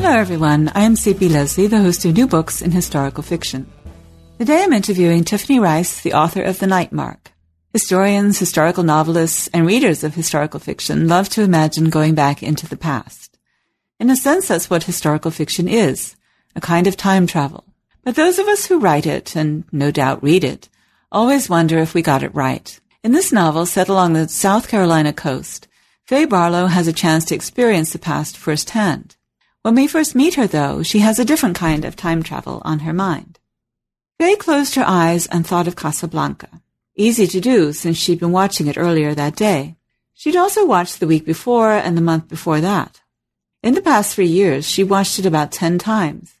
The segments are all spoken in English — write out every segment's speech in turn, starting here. Hello, everyone. I am C.P. Leslie, the host of New Books in Historical Fiction. Today I'm interviewing Tiffany Rice, the author of The Nightmark. Historians, historical novelists, and readers of historical fiction love to imagine going back into the past. In a sense, that's what historical fiction is, a kind of time travel. But those of us who write it, and no doubt read it, always wonder if we got it right. In this novel, set along the South Carolina coast, Faye Barlow has a chance to experience the past firsthand. When we first meet her, though, she has a different kind of time travel on her mind. Faye closed her eyes and thought of Casablanca. Easy to do, since she'd been watching it earlier that day. She'd also watched the week before and the month before that. In the past 3 years, she watched it about 10 times,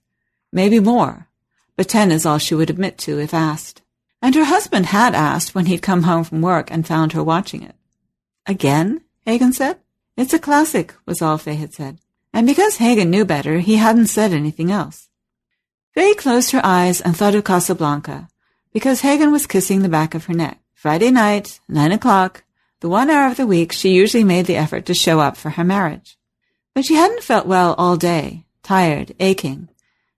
maybe more, but 10 is all she would admit to if asked. And her husband had asked when he'd come home from work and found her watching it. "Again?" Hagen said. "It's a classic," was all Faye had said. And because Hagen knew better, he hadn't said anything else. Faye closed her eyes and thought of Casablanca, because Hagen was kissing the back of her neck. Friday night, 9 o'clock, the 1 hour of the week she usually made the effort to show up for her marriage. But she hadn't felt well all day, tired, aching,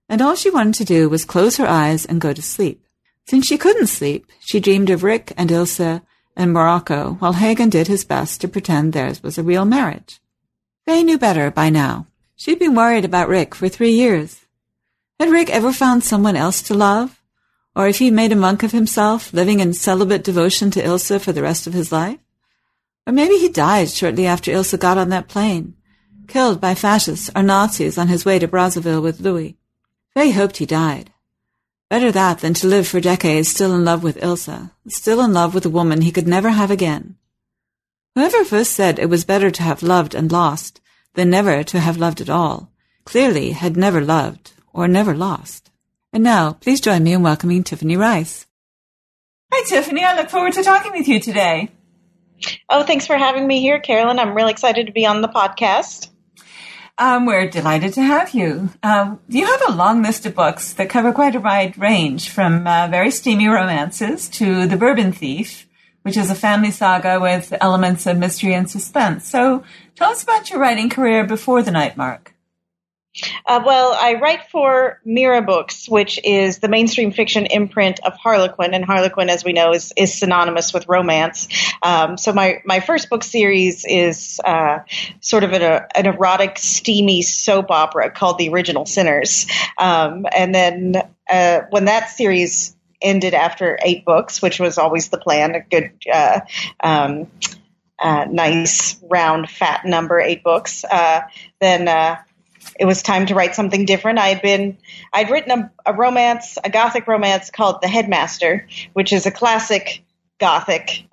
and all she wanted to do was close her eyes and go to sleep. Since she couldn't sleep, she dreamed of Rick and Ilsa and Morocco, while Hagen did his best to pretend theirs was a real marriage. Faye knew better by now. She'd been worried about Rick for 3 years. Had Rick ever found someone else to love? Or if he'd made a monk of himself, living in celibate devotion to Ilsa for the rest of his life? Or maybe he died shortly after Ilsa got on that plane, killed by fascists or Nazis on his way to Brazzaville with Louis. Faye hoped he died. Better that than to live for decades still in love with Ilsa, still in love with a woman he could never have again. Whoever first said it was better to have loved and lost than never to have loved at all, clearly had never loved or never lost. And now, please join me in welcoming Tiffany Rice. Hi, Tiffany. I look forward to talking with you today. Oh, thanks for having me here, Carolyn. I'm really excited to be on the podcast. We're delighted to have you. You have a long list of books that cover quite a wide range, from very steamy romances to The Bourbon Thief, which is a family saga with elements of mystery and suspense. So tell us about your writing career before The Nightmark. Well, I write for Mira Books, which is the mainstream fiction imprint of Harlequin. And Harlequin, as we know, is synonymous with romance. So my first book series is sort of an erotic, steamy soap opera called The Original Sinners. And then when that series ended after 8 books, which was always the plan, a good, nice, round, fat number, 8 books. Then it was time to write something different. I'd written a romance, a gothic romance called The Headmaster, which is a classic gothic,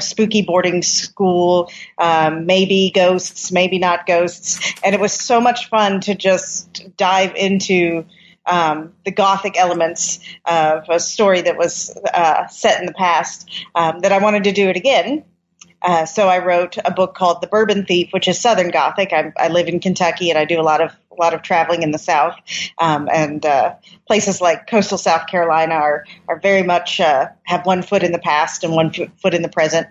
spooky boarding school, maybe ghosts, maybe not ghosts. And it was so much fun to just dive into the gothic elements of a story that was set in the past, that I wanted to do it again. So I wrote a book called The Bourbon Thief, which is Southern Gothic. I live in Kentucky, and I do a lot of traveling in the South, and places like coastal South Carolina are very much have one foot in the past and one foot in the present.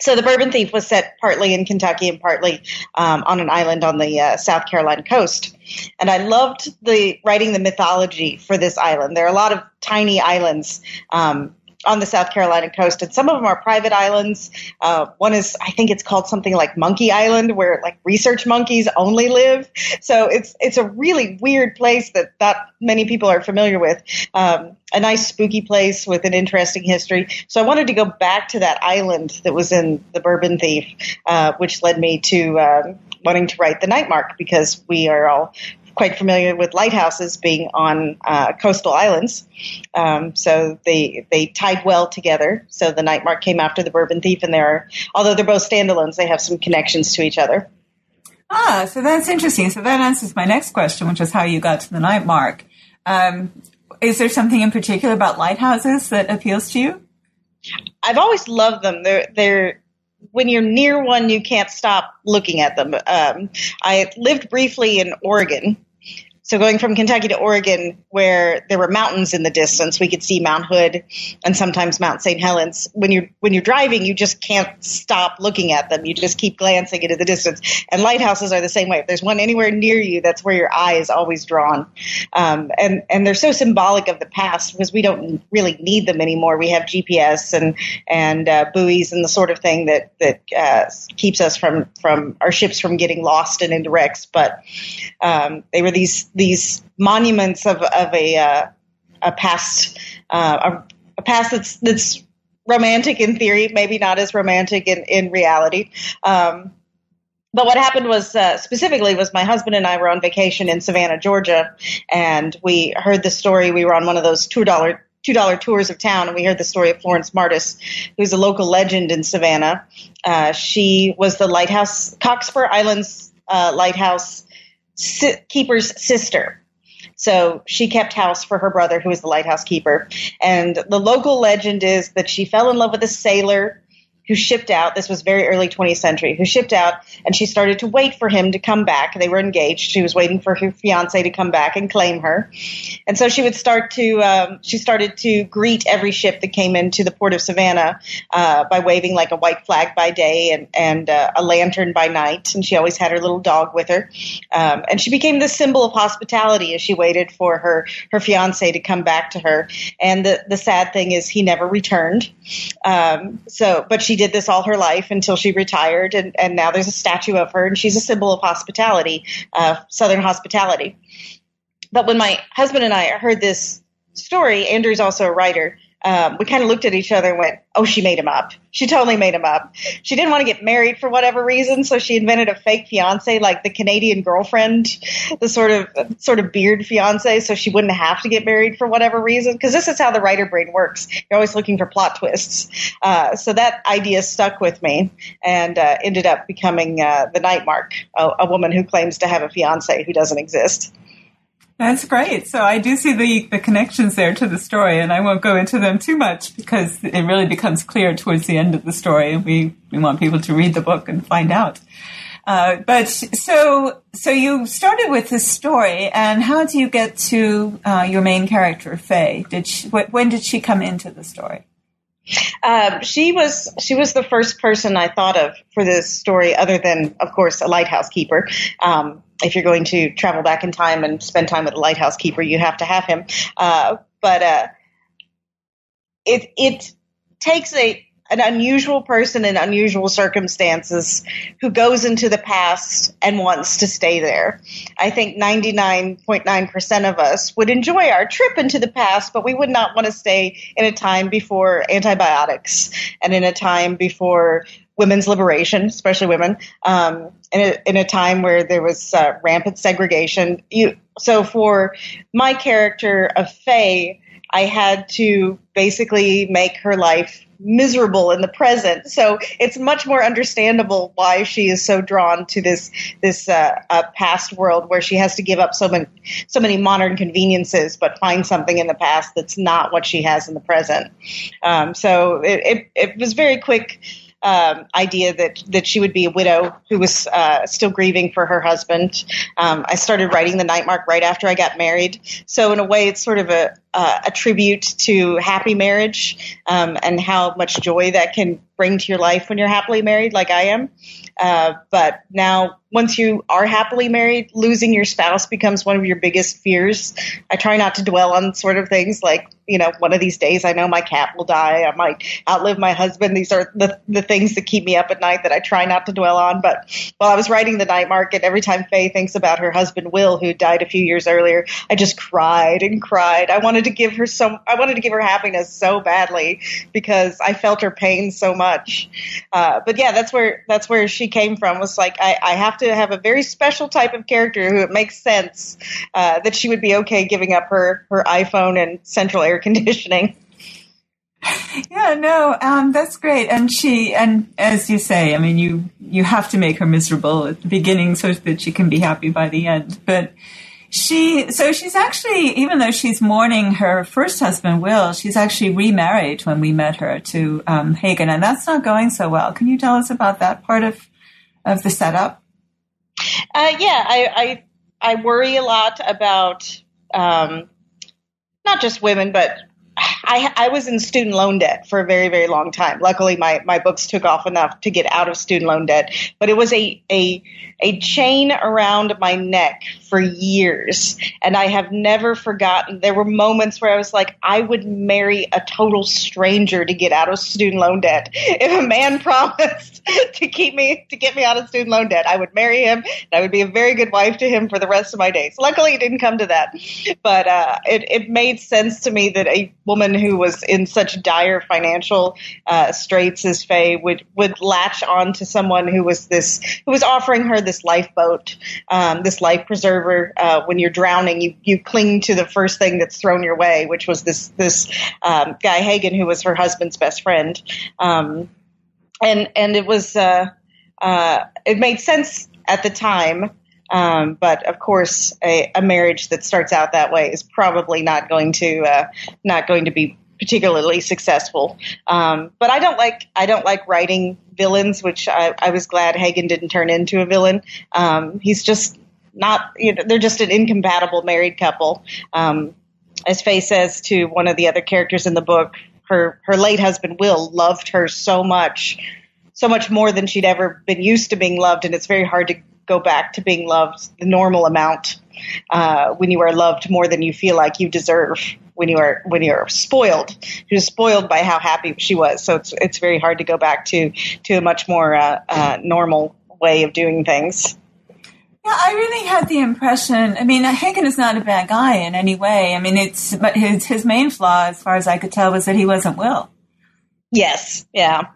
So The Bourbon Thief was set partly in Kentucky and partly on an island on the South Carolina coast. And I loved writing the mythology for this island. There are a lot of tiny islands on the South Carolina coast, and some of them are private islands. One is, I think it's called something like Monkey Island, where like research monkeys only live. So it's a really weird place that not many people are familiar with. A nice spooky place with an interesting history. So I wanted to go back to that island that was in The Bourbon Thief, which led me to wanting to write The Nightmark, because we are all quite familiar with lighthouses being on coastal islands. So they tied well together. So The Nightmark came after The Bourbon Thief, and although they're both standalones, they have some connections to each other. So that's interesting. So that answers my next question, which is how you got to the Nightmark. Is there something in particular about lighthouses that appeals to you? I've always loved them. They're when you're near one, you can't stop looking at them. I lived briefly in Oregon. So going from Kentucky to Oregon, where there were mountains in the distance, we could see Mount Hood and sometimes Mount St. Helens. When you're driving, you just can't stop looking at them. You just keep glancing into the distance. And lighthouses are the same way. If there's one anywhere near you, that's where your eye is always drawn. And they're so symbolic of the past because we don't really need them anymore. We have GPS and buoys and the sort of thing that keeps us from our ships from getting lost and into wrecks. But they were these monuments of a past that's romantic in theory, maybe not as romantic in reality. But what happened was specifically my husband and I were on vacation in Savannah, Georgia, and we heard the story. We were on one of those $2 tours of town, and we heard the story of Florence Martis, who's a local legend in Savannah. She was the lighthouse, Cockspur Island's lighthouse keeper's sister. So she kept house for her brother, who was the lighthouse keeper. And the local legend is that she fell in love with a sailor who shipped out. This was very early 20th century, who shipped out, and she started to wait for him to come back. They were engaged. She was waiting for her fiance to come back and claim her. And so she would started to greet every ship that came into the port of Savannah by waving like a white flag by day and a lantern by night. And she always had her little dog with her. And she became the symbol of hospitality as she waited for her fiance to come back to her. And the sad thing is he never returned. But she did this all her life until she retired, and now there's a statue of her, and she's a symbol of hospitality, Southern hospitality. But when my husband and I heard this story, Andrew's also a writer, we kind of looked at each other and went, oh, she made him up. She totally made him up. She didn't want to get married for whatever reason, so she invented a fake fiancé, like the Canadian girlfriend, the sort of beard fiancé, so she wouldn't have to get married for whatever reason, because this is how the writer brain works. You're always looking for plot twists. So that idea stuck with me and ended up becoming the Nightmark, a woman who claims to have a fiancé who doesn't exist. That's great. So I do see the connections there to the story, and I won't go into them too much because it really becomes clear towards the end of the story, and we want people to read the book and find out. But so you started with this story, and how do you get to your main character, Faye? When did she come into the story? She was the first person I thought of for this story, other than, of course, a lighthouse keeper. If you're going to travel back in time and spend time with a lighthouse keeper, you have to have him. But it takes an unusual person in unusual circumstances who goes into the past and wants to stay there. I think 99.9% of us would enjoy our trip into the past, but we would not want to stay in a time before antibiotics and in a time before women's liberation, especially women, in a time where there was rampant segregation. So for my character of Faye, I had to basically make her life miserable in the present. So it's much more understandable why she is so drawn to this past world where she has to give up so many modern conveniences, but find something in the past that's not what she has in the present. So it was very quick. Idea that she would be a widow who was still grieving for her husband. I started writing The Nightmark right after I got married. So in a way, it's sort of a tribute to happy marriage and how much joy that can bring to your life when you're happily married like I am. But now once you are happily married, losing your spouse becomes one of your biggest fears. I try not to dwell on sort of things like, one of these days I know my cat will die. I might outlive my husband. These are the things that keep me up at night that I try not to dwell on. But while I was writing The Nightmark, every time Faye thinks about her husband, Will, who died a few years earlier, I just cried and cried. I wanted to give her happiness so badly because I felt her pain so much. But yeah, that's where she came from. Was like, I have to have a very special type of character who it makes sense that she would be okay giving up her iPhone and central air conditioning. Yeah, no, that's great. And she, and as you say, I mean, you have to make her miserable at the beginning so that she can be happy by the end. But she's actually, even though she's mourning her first husband, Will, she's actually remarried when we met her to Hagen, and that's not going so well. Can you tell us about that part of the setup? I worry a lot about not just women, but I was in student loan debt for a very, very long time. Luckily, my books took off enough to get out of student loan debt, but it was a chain around my neck for years, and I have never forgotten. There were moments where I was like, I would marry a total stranger to get out of student loan debt. If a man promised to get me out of student loan debt, I would marry him, and I would be a very good wife to him for the rest of my days. Luckily, it didn't come to that, but it made sense to me that a woman who was in such dire financial straits as Faye would latch on to someone who was offering her this lifeboat, this life preserver. When you're drowning, you cling to the first thing that's thrown your way, which was this guy Hagen, who was her husband's best friend, and it was it made sense at the time. But of course, a marriage that starts out that way is probably not going to be particularly successful. But I don't like writing villains, which I was glad Hagen didn't turn into a villain. He's just not, they're just an incompatible married couple. As Faye says to one of the other characters in the book, her late husband Will loved her so much more than she'd ever been used to being loved, and it's very hard to go back to being loved the normal amount when you are loved more than you feel like you deserve. When you are spoiled, she was spoiled by how happy she was. So it's very hard to go back to a much more normal way of doing things. Yeah, I really had the impression. I mean, Hagen is not a bad guy in any way. I mean, but his main flaw, as far as I could tell, was that he wasn't Will. Yes. Yeah.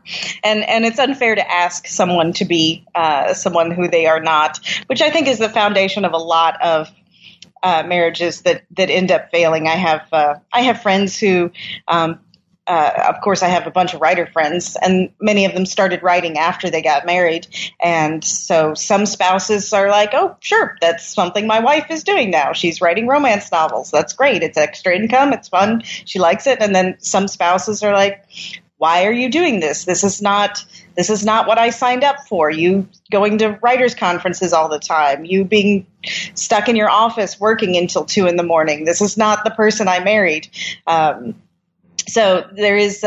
And it's unfair to ask someone to be someone who they are not, which I think is the foundation of a lot of marriages that end up failing. I have friends who, of course, I have a bunch of writer friends, and many of them started writing after they got married. And so some spouses are like, oh, sure, that's something my wife is doing now. She's writing romance novels. That's great. It's extra income. It's fun. She likes it. And then some spouses are like, why are you doing this? This is not what I signed up for. You going to writers' conferences all the time. You being stuck in your office working until 2 a.m. This is not the person I married. So there is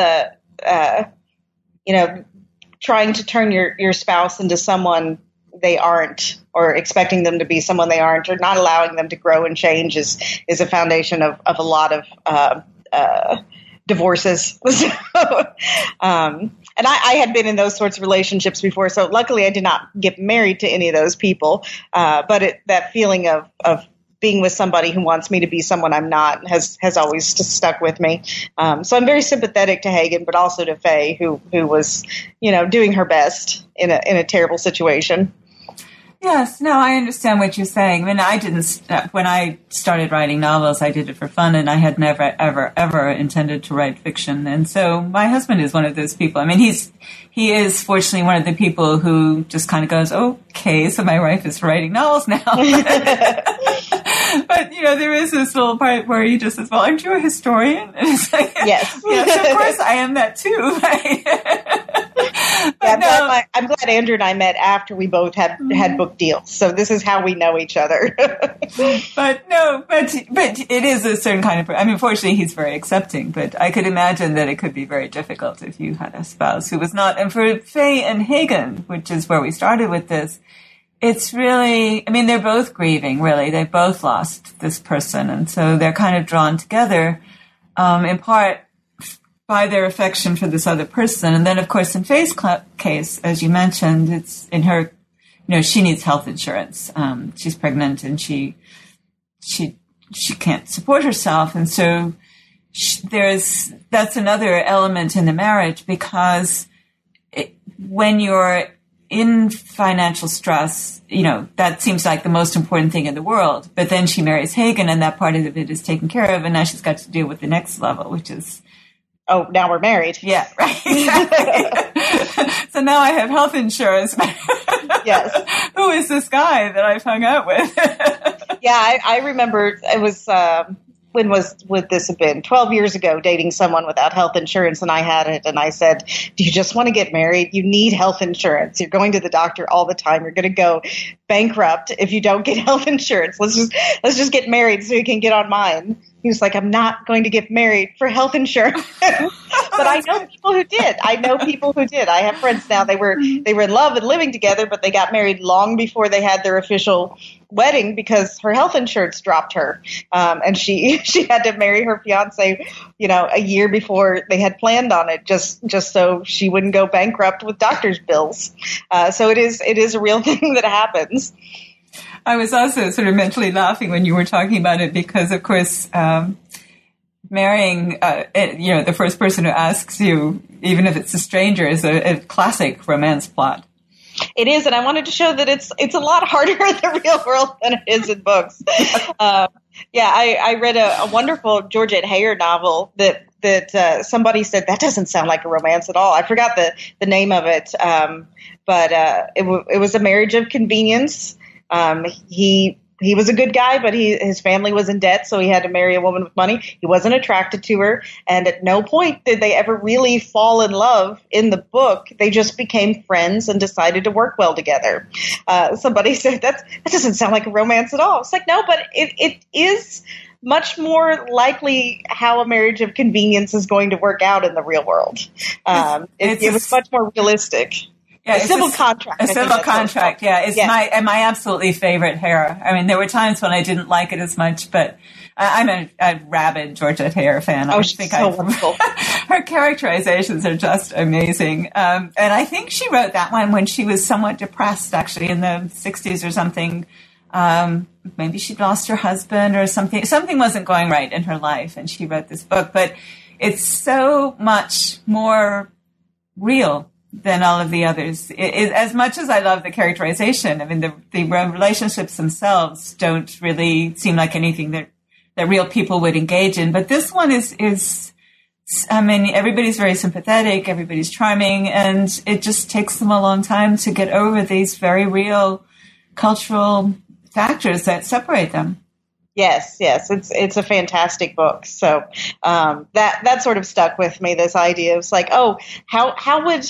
trying to turn your spouse into someone they aren't, or expecting them to be someone they aren't, or not allowing them to grow and change is a foundation of a lot of divorces. So, and I had been in those sorts of relationships before, so luckily I did not get married to any of those people. But that feeling of being with somebody who wants me to be someone I'm not has always just stuck with me. So I'm very sympathetic to Hagen, but also to Faye, who was, doing her best in a terrible situation. Yes, no, I understand what you're saying. I mean, when I started writing novels, I did it for fun, and I had never, ever, ever intended to write fiction. And so my husband is one of those people. I mean, he is fortunately one of the people who just kind of goes, okay, so my wife is writing novels now. But, there is this little part where he just says, well, aren't you a historian? And it's like, yes, of course I am that too, right? I'm glad Andrew and I met after we both had book deals. So this is how we know each other. but it is a certain kind of. I mean, fortunately, he's very accepting. But I could imagine that it could be very difficult if you had a spouse who was not. And for Faye and Hagen, which is where we started with this, it's really. I mean, they're both grieving. Really, they both lost this person, and so they're kind of drawn together, in part by their affection for this other person. And then, of course, in Faye's case, as you mentioned, it's in her, she needs health insurance. She's pregnant and she can't support herself. And so that's another element in the marriage, because when you're in financial stress, that seems like the most important thing in the world. But then she marries Hagen, and that part of it is taken care of. And now she's got to deal with the next level, which is oh, now we're married. Yeah, right. Exactly. So now I have health insurance. Yes. Who is this guy that I've hung out with? Yeah, I remember it was, would this have been? 12 years ago, dating someone without health insurance, and I had it. And I said, do you just want to get married? You need health insurance. You're going to the doctor all the time. You're going to go bankrupt if you don't get health insurance. Let's just get married so you can get on mine. He was like, I'm not going to get married for health insurance. But I know people who did. I have friends now. They were in love and living together, but they got married long before they had their official wedding because her health insurance dropped her. And she had to marry her fiance, a year before they had planned on it, just so she wouldn't go bankrupt with doctor's bills. So it is a real thing that happens. I was also sort of mentally laughing when you were talking about it because, of course, marrying, the first person who asks you, even if it's a stranger, is a classic romance plot. It is, and I wanted to show that it's a lot harder in the real world than it is in books. I read a wonderful Georgette Heyer novel that somebody said, that doesn't sound like a romance at all. I forgot the name of it, but it was a marriage of convenience. He was a good guy, but his family was in debt, so he had to marry a woman with money. He wasn't attracted to her, and at no point did they ever really fall in love in the book. They just became friends and decided to work well together. Somebody said, that doesn't sound like a romance at all. It's like, no, but it is much more likely how a marriage of convenience is going to work out in the real world. It was much more realistic. Yeah, a civil contract. Yeah. It's my absolutely favorite Heyer. I mean, there were times when I didn't like it as much, but I'm a rabid Georgette Heyer fan. Oh, she's so wonderful. Her characterizations are just amazing. And I think she wrote that one when she was somewhat depressed, actually, in the 60s or something. Maybe she'd lost her husband or something. Something wasn't going right in her life, and she wrote this book. But it's so much more real than all of the others. As much as I love the characterization, I mean, the relationships themselves don't really seem like anything that real people would engage in. But this one is, I mean, everybody's very sympathetic, everybody's charming, and it just takes them a long time to get over these very real cultural factors that separate them. Yes. It's a fantastic book. So that sort of stuck with me, this idea. It's like, oh, how would...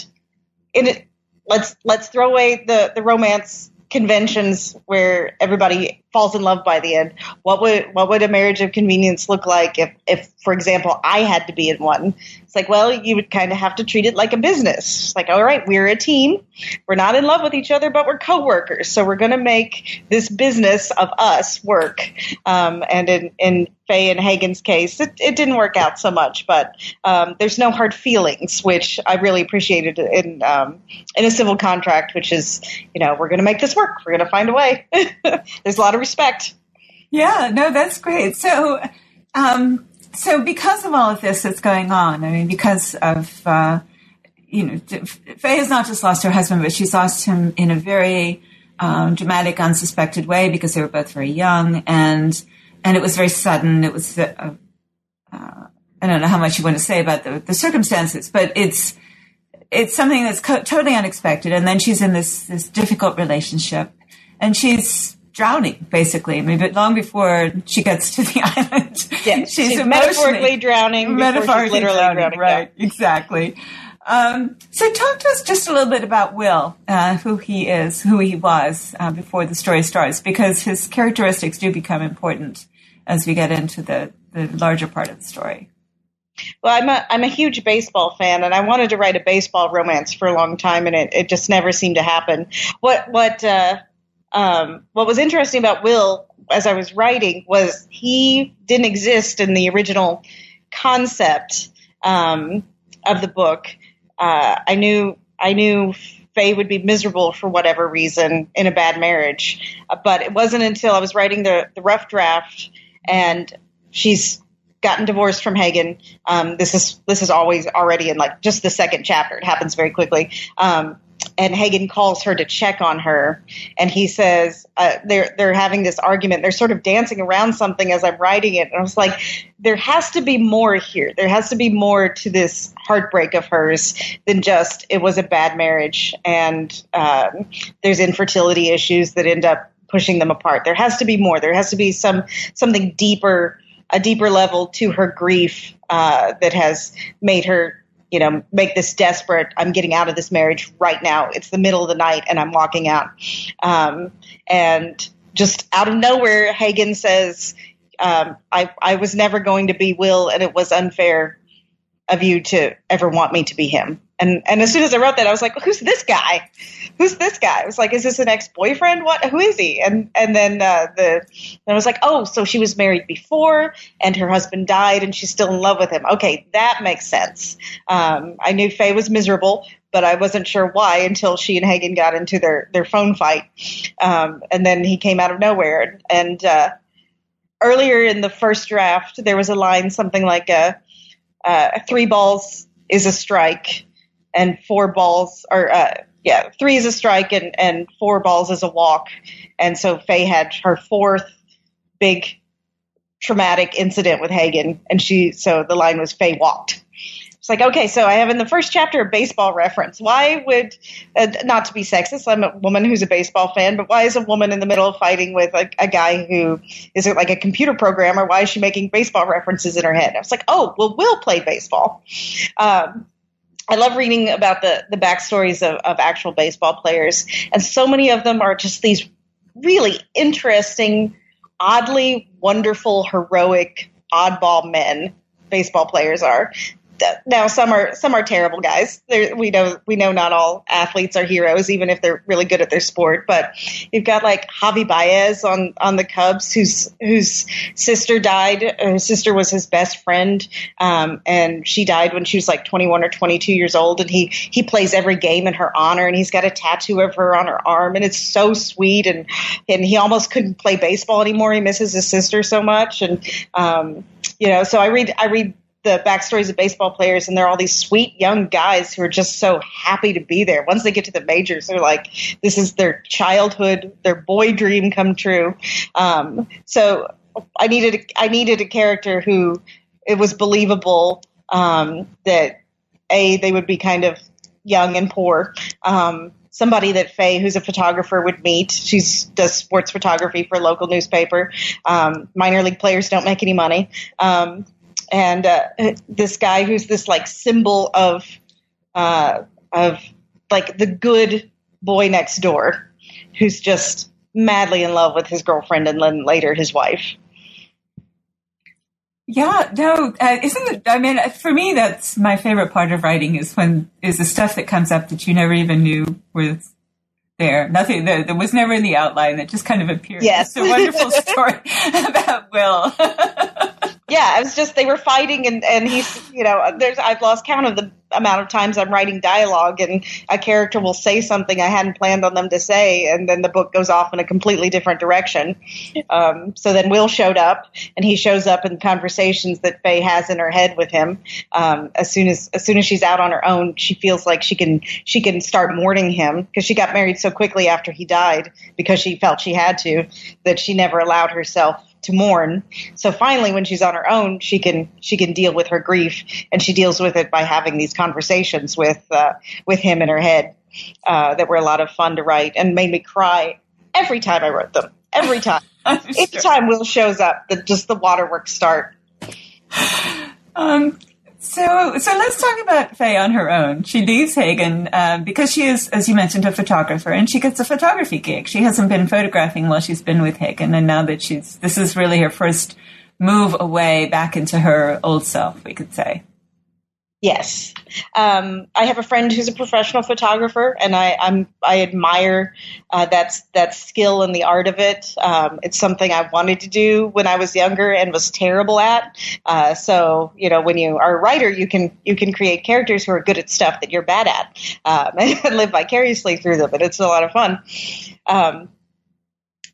Let's throw away the romance conventions where everybody falls in love by the end. What would a marriage of convenience look like if, for example, I had to be in one? It's like, well, you would kind of have to treat it like a business. It's like, all right, we're a team. We're not in love with each other, but we're coworkers. So we're going to make this business of us work. And in Faye and Hagen's case, it didn't work out so much, but there's no hard feelings, which I really appreciated in a civil contract, which is, we're going to make this work. We're going to find a way. There's a lot of respect. Yeah, no, that's great. So, so because of all of this that's going on, I mean, because of, Faye has not just lost her husband, but she's lost him in a very dramatic, unsuspected way because they were both very young and it was very sudden. It was, I don't know how much you want to say about the circumstances, but it's something that's totally unexpected. And then she's in this difficult relationship and she's drowning, basically. I mean, but long before she gets to the island, yeah, she's metaphorically drowning. Metaphorically she's literally drowning. Right, yeah. Exactly. So talk to us just a little bit about Will, who he is, who he was before the story starts, because his characteristics do become important as we get into the larger part of the story. Well, I'm a huge baseball fan, and I wanted to write a baseball romance for a long time, and it just never seemed to happen. What was interesting about Will as I was writing was he didn't exist in the original concept of the book. I knew Faye would be miserable for whatever reason in a bad marriage, but it wasn't until I was writing the rough draft and she's gotten divorced from Hagen. This is always already in like just the second chapter. It happens very quickly. and Hagen calls her to check on her, and he says they're having this argument. They're sort of dancing around something as I'm writing it, and I was like, there has to be more here. There has to be more to this heartbreak of hers than just it was a bad marriage, and there's infertility issues that end up pushing them apart. There has to be more. There has to be something deeper, a deeper level to her grief that has made her, you know, make this desperate. I'm getting out of this marriage right now. It's the middle of the night and I'm walking out. And just out of nowhere, Hagen says, I was never going to be Will, and it was unfair of you to ever want me to be him. And as soon as I wrote that, I was like, who's this guy? Who's this guy? I was like, is this an ex-boyfriend? What? Who is he? And then I was like, oh, so she was married before and her husband died and she's still in love with him. Okay, that makes sense. I knew Faye was miserable, but I wasn't sure why until she and Hagen got into their phone fight. And then he came out of nowhere. And earlier in the first draft, there was a line, something like three balls is a strike. And four balls, or three is a strike, and four balls is a walk. And so Faye had her fourth big traumatic incident with Hagen, and so the line was Faye walked. It's like, okay, so I have in the first chapter a baseball reference. Why would, not to be sexist, I'm a woman who's a baseball fan, but why is a woman in the middle of fighting with a guy who is like a computer programmer? Why is she making baseball references in her head? I was like, oh, well, Will played baseball. I love reading about the backstories of actual baseball players, and so many of them are just these really interesting, oddly wonderful, heroic, oddball men. Baseball players are. Now some are terrible guys. We know not all athletes are heroes, even if they're really good at their sport. But you've got like Javi Baez on the Cubs, whose sister died. Her sister was his best friend, and she died when she was like 21 or 22 years old. And he plays every game in her honor, and he's got a tattoo of her on her arm, and it's so sweet. And he almost couldn't play baseball anymore. He misses his sister so much, and So I read the backstories of baseball players, and they're all these sweet young guys who are just so happy to be there. Once they get to the majors, they're like, this is their childhood, their boy dream come true. So I needed a character who it was believable that they would be kind of young and poor. Somebody that Faye, who's a photographer, would meet. She does sports photography for a local newspaper. Minor league players don't make any money. And this guy who's this like symbol of like the good boy next door, who's just madly in love with his girlfriend and then later his wife. Yeah, no, isn't it? I mean, for me, that's my favorite part of writing is the stuff that comes up that you never even knew was there. Nothing that was never in the outline, that just kind of appeared. Yes, it's a wonderful story about Will. Yeah, they were fighting, and he's, you know, I've lost count of the amount of times I'm writing dialogue, and a character will say something I hadn't planned on them to say, and then the book goes off in a completely different direction. So then Will showed up, and he shows up in conversations that Faye has in her head with him. As soon as she's out on her own, she feels like she can start mourning him, because she got married so quickly after he died, because she felt she had to, that she never allowed herself to mourn. So finally, when she's on her own, she can deal with her grief, and she deals with it by having these conversations with him in her head that were a lot of fun to write and made me cry every time I wrote them. Every time, each time Will shows up, just the waterworks start. So let's talk about Faye on her own. She leaves Hagen because she is, as you mentioned, a photographer, and she gets a photography gig. She hasn't been photographing while she's been with Hagen, and now that this is really her first move away back into her old self, we could say. Yes. I have a friend who's a professional photographer, and I admire that skill and the art of it. It's something I wanted to do when I was younger and was terrible at. So, you know, when you are a writer, you can create characters who are good at stuff that you're bad at and live vicariously through them, and it's a lot of fun.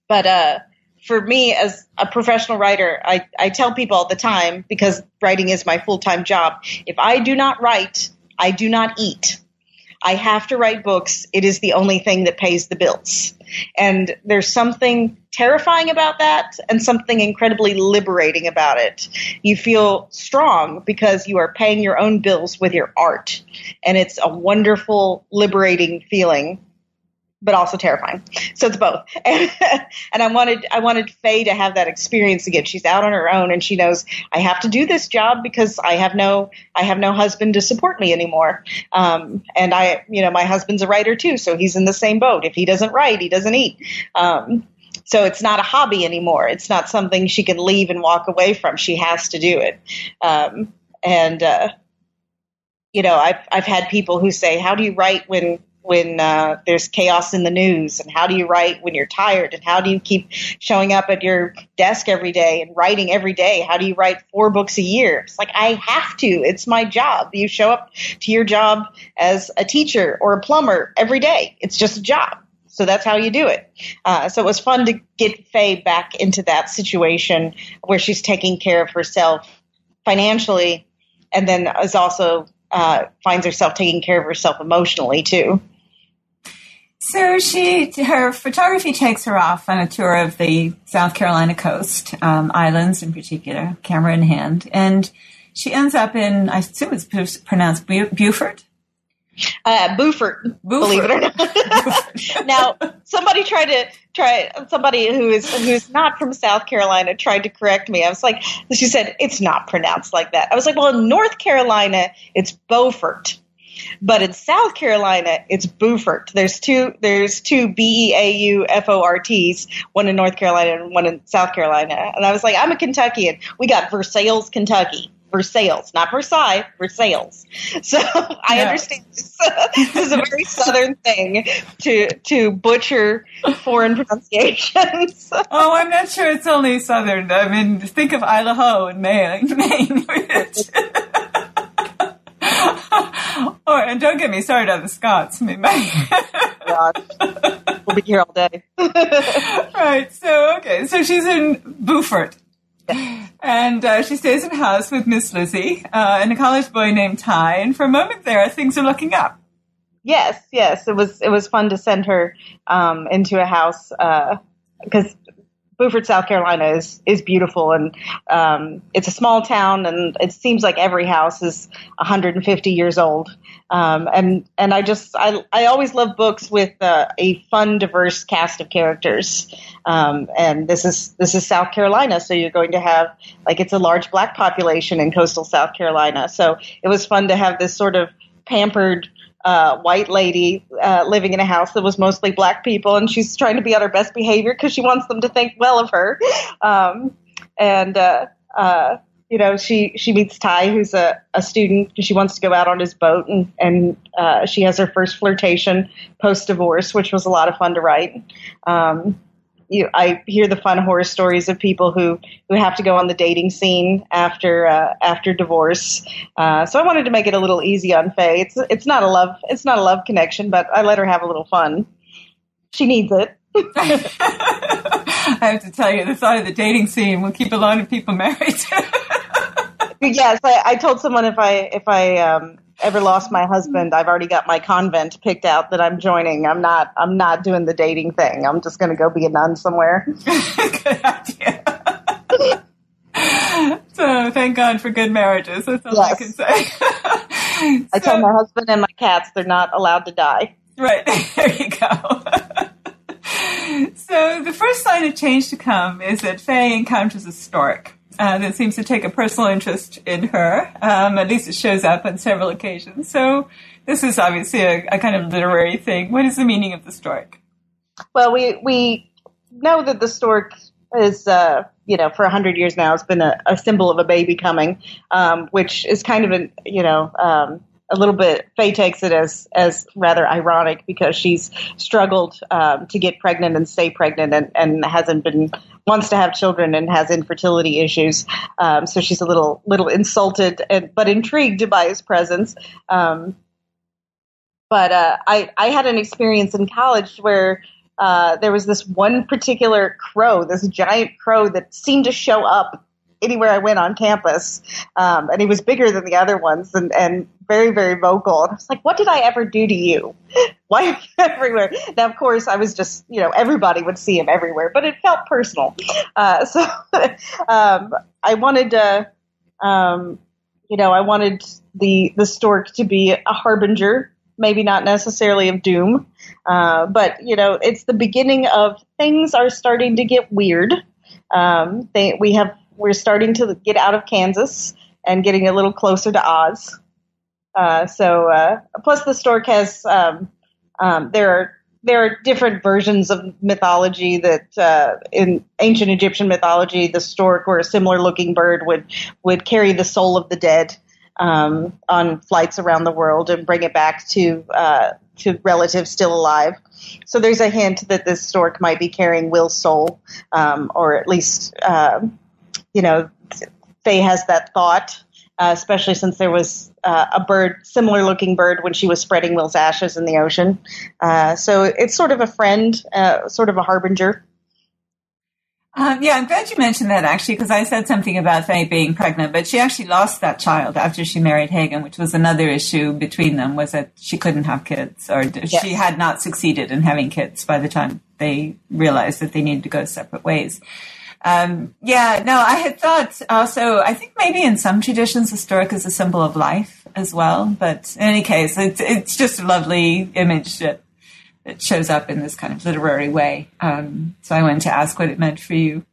But for me, as a professional writer, I tell people all the time, because writing is my full-time job, if I do not write, I do not eat. I have to write books. It is the only thing that pays the bills. And there's something terrifying about that and something incredibly liberating about it. You feel strong because you are paying your own bills with your art. And it's a wonderful, liberating feeling, but also terrifying. So it's both. And I wanted Faye to have that experience again. She's out on her own and she knows I have to do this job because I have no husband to support me anymore. And my husband's a writer too. So he's in the same boat. If he doesn't write, he doesn't eat. So it's not a hobby anymore. It's not something she can leave and walk away from. She has to do it. I've had people who say, how do you write when there's chaos in the news, and how do you write when you're tired, and how do you keep showing up at your desk every day and writing every day? How do you write 4 books a year? It's like, I have to. It's my job. You show up to your job as a teacher or a plumber every day. It's just a job. So that's how you do it. So it was fun to get Faye back into that situation where she's taking care of herself financially and then is also finds herself taking care of herself emotionally too. So her photography takes her off on a tour of the South Carolina coast, islands in particular, camera in hand. And she ends up in, I assume it's pronounced Beaufort? Beaufort, believe it or not. Now, somebody who's not from South Carolina tried to correct me. I was like, she said, it's not pronounced like that. I was like, well, in North Carolina, it's Beaufort. But in South Carolina, it's Beaufort. There's two Beauforts, one in North Carolina and one in South Carolina. And I was like, I'm a Kentuckian. We got Versailles, Kentucky. Versailles, not Versailles, Versailles. So I understand this is a very southern thing to butcher foreign pronunciations. Oh, I'm not sure it's only southern. I mean, think of Idaho and Maine. Oh, and don't get me started on the Scots. I mean, God. We'll be here all day. Right. So, okay. So she's in Beaufort. And she stays in house with Miss Lizzie and a college boy named Ty. And for a moment there, things are looking up. Yes. It was fun to send her into a house because Beaufort, South Carolina is beautiful. And it's a small town, and it seems like every house is 150 years old. And I always love books with a fun, diverse cast of characters. And this is South Carolina. So you're going to have, it's a large black population in coastal South Carolina. So it was fun to have this sort of pampered white lady living in a house that was mostly black people. And she's trying to be on her best behavior because she wants them to think well of her. She meets Ty, who's a student. She wants to go out on his boat, and she has her first flirtation post-divorce, which was a lot of fun to write. I hear the fun horror stories of people who have to go on the dating scene after divorce. So I wanted to make it a little easy on Faye. It's not a love connection, but I let her have a little fun. She needs it. I have to tell you, the thought of the dating scene will keep a lot of people married. Yes, I told someone if I ever lost my husband, I've already got my convent picked out that I'm joining. I'm not doing the dating thing. I'm just going to go be a nun somewhere. Good idea. So thank God for good marriages. That's all I can say. So, I tell my husband and my cats they're not allowed to die. Right. There you go. So the first sign of change to come is that Faye encounters a stork. That seems to take a personal interest in her. At least it shows up on several occasions. So this is obviously a kind of literary thing. What is the meaning of the stork? Well, we know that the stork is, for 100 years now, it's been a symbol of a baby coming, which is kind of a little bit, Faye takes it as rather ironic because she's struggled to get pregnant and stay pregnant and wants to have children and has infertility issues. So she's a little insulted but intrigued by his presence. I had an experience in college where there was this one particular crow, this giant crow that seemed to show up anywhere I went on campus. And he was bigger than the other ones and very, very vocal. And I was like, what did I ever do to you? Why are you everywhere? Now, of course, I was just, you know, everybody would see him everywhere, but it felt personal. I wanted to, I wanted the stork to be a harbinger, maybe not necessarily of doom, but, you know, it's the beginning of things are starting to get weird. We're starting to get out of Kansas and getting a little closer to Oz. Plus the stork has, there are different versions of mythology that, in ancient Egyptian mythology, the stork or a similar looking bird would carry the soul of the dead, on flights around the world and bring it back to relatives still alive. So there's a hint that this stork might be carrying Will's soul, or at least, Faye has that thought, especially since there was a similar looking bird when she was spreading Will's ashes in the ocean. So it's sort of a friend, sort of a harbinger. I'm glad you mentioned that, actually, because I said something about Faye being pregnant, but she actually lost that child after she married Hagen, which was another issue between them, was that she couldn't have kids, or she had not succeeded in having kids by the time they realized that they needed to go separate ways. I had thought also, I think maybe in some traditions, the stork is a symbol of life as well, but in any case, it's just a lovely image that shows up in this kind of literary way. So I wanted to ask what it meant for you.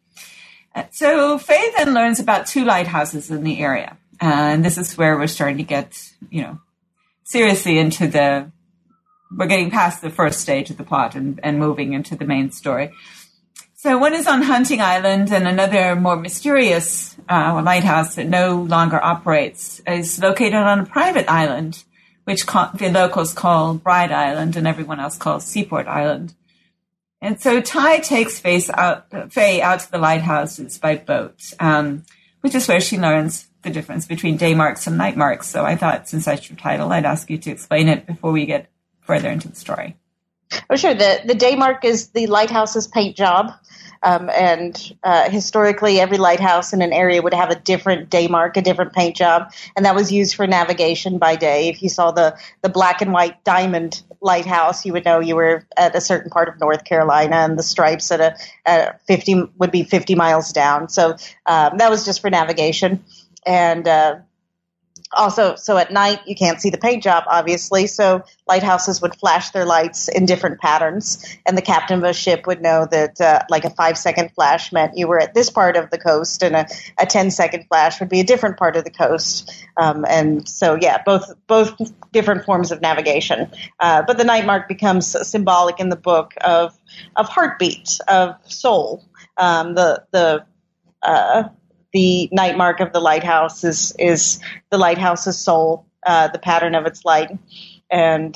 So Faye then learns about two lighthouses in the area. And this is where we're starting to get, seriously we're getting past the first stage of the plot and moving into the main story. So one is on Hunting Island, and another more mysterious lighthouse that no longer operates is located on a private island, which the locals call Bride Island and everyone else calls Seaport Island. And so Ty takes Faye out to the lighthouses by boat, which is where she learns the difference between day marks and night marks. So I thought, since that's your title, I'd ask you to explain it before we get further into the story. Oh, sure. The day mark is the lighthouse's paint job. Historically, every lighthouse in an area would have a different day mark, a different paint job, and that was used for navigation by day. If you saw the black and white diamond lighthouse, you would know you were at a certain part of North Carolina, and the stripes at 50 would be 50 miles down. So that was just for navigation, and also, so at night, you can't see the paint job, obviously, so lighthouses would flash their lights in different patterns, and the captain of a ship would know that a 5-second flash meant you were at this part of the coast, and a 10-second flash would be a different part of the coast. Both different forms of navigation. But the night mark becomes symbolic in the book of heartbeat, of soul. The night mark of the lighthouse is the lighthouse's soul, the pattern of its light. And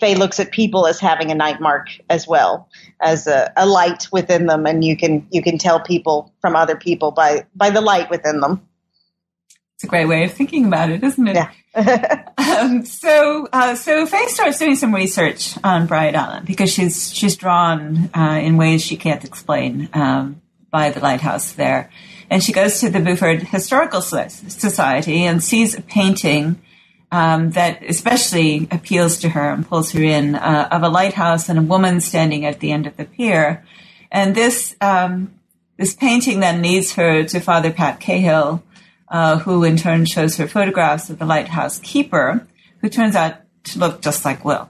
Faye looks at people as having a night mark as well, as a light within them. And you can tell people from other people by the light within them. It's a great way of thinking about it, isn't it? Yeah. So Faye starts doing some research on Bride Island because she's drawn in ways she can't explain. By the lighthouse there. And she goes to the Beaufort Historical Society and sees a painting that especially appeals to her and pulls her in of a lighthouse and a woman standing at the end of the pier. And this painting then leads her to Father Pat Cahill, who in turn shows her photographs of the lighthouse keeper, who turns out to look just like Will.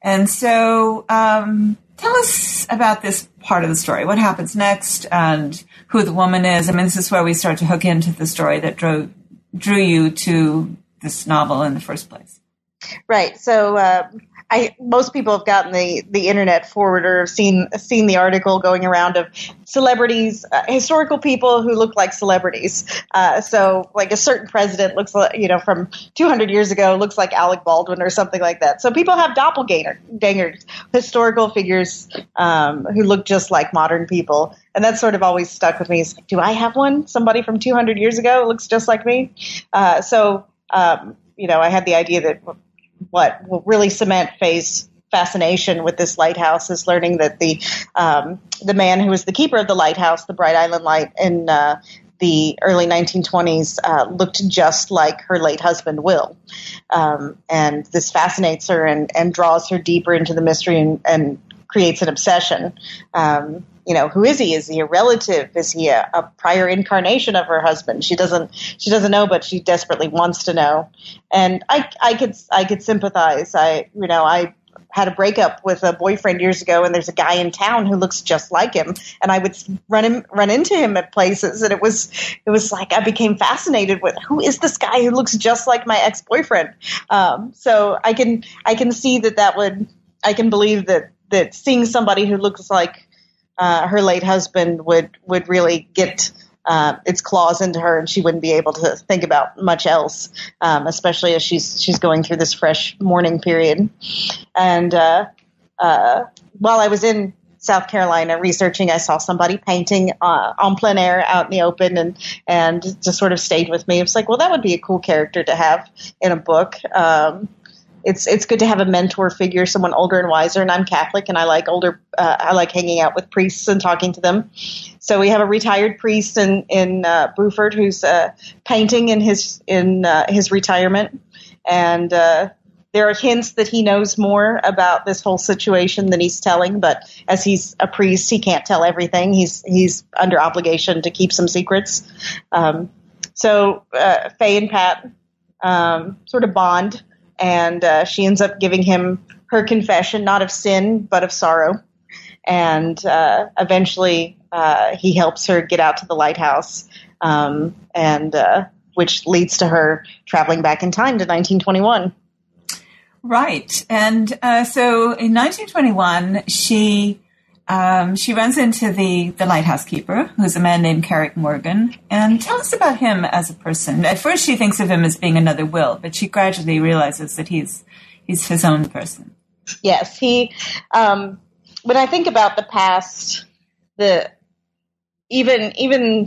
And so tell us about this part of the story. What happens next and who the woman is? I mean, this is where we start to hook into the story that drew you to this novel in the first place. Right. So most people have gotten the internet forward or seen the article going around of celebrities, historical people who look like celebrities. So like a certain president looks like, from 200 years ago, looks like Alec Baldwin or something like that. So people have doppelgangers, historical figures who look just like modern people. And that's sort of always stuck with me. Is, do I have one? Somebody from 200 years ago looks just like me? I had the idea that will really cement Faye's fascination with this lighthouse is learning that the man who was the keeper of the lighthouse, the Bright Island Light, in the early 1920s looked just like her late husband, Will. And this fascinates her and draws her deeper into the mystery and creates an obsession. Who is he? Is he a relative? Is he a prior incarnation of her husband? She doesn't know, but she desperately wants to know. And I could sympathize. I had a breakup with a boyfriend years ago, and there's a guy in town who looks just like him, and I would run into him at places, and it was like I became fascinated with who is this guy who looks just like my ex-boyfriend. So I can see I can believe that seeing somebody who looks like her late husband would really get its claws into her, and she wouldn't be able to think about much else, especially as she's going through this fresh mourning period. And while I was in South Carolina researching, I saw somebody painting en plein air out in the open, and just sort of stayed with me. It's like, well, that would be a cool character to have in a book. It's good to have a mentor figure, someone older and wiser. And I'm Catholic, and I like hanging out with priests and talking to them. So we have a retired priest in Beaufort who's painting in his retirement, and there are hints that he knows more about this whole situation than he's telling. But as he's a priest, he can't tell everything. He's under obligation to keep some secrets. So Faye and Pat sort of bond. And she ends up giving him her confession, not of sin, but of sorrow. And eventually he helps her get out to the lighthouse, and which leads to her traveling back in time to 1921. Right. And so in 1921, she runs into the lighthouse keeper, who's a man named Carrick Morgan. And tell us about him as a person. At first, she thinks of him as being another Will, but she gradually realizes that he's his own person. Yes, he. When I think about the past, even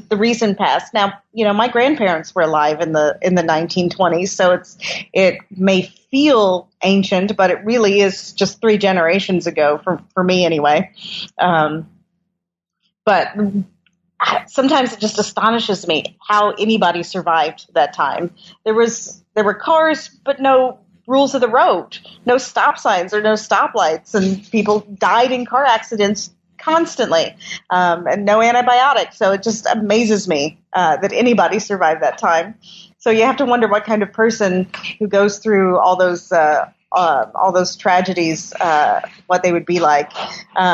the recent past. Now, my grandparents were alive in the 1920s, so it may feel ancient, but it really is just 3 generations ago for me anyway. But sometimes it just astonishes me how anybody survived that time. There were cars, but no rules of the road, no stop signs or no stoplights, and people died in car accidents constantly, and no antibiotics. So it just amazes me that anybody survived that time. So you have to wonder what kind of person who goes through all those tragedies, what they would be like.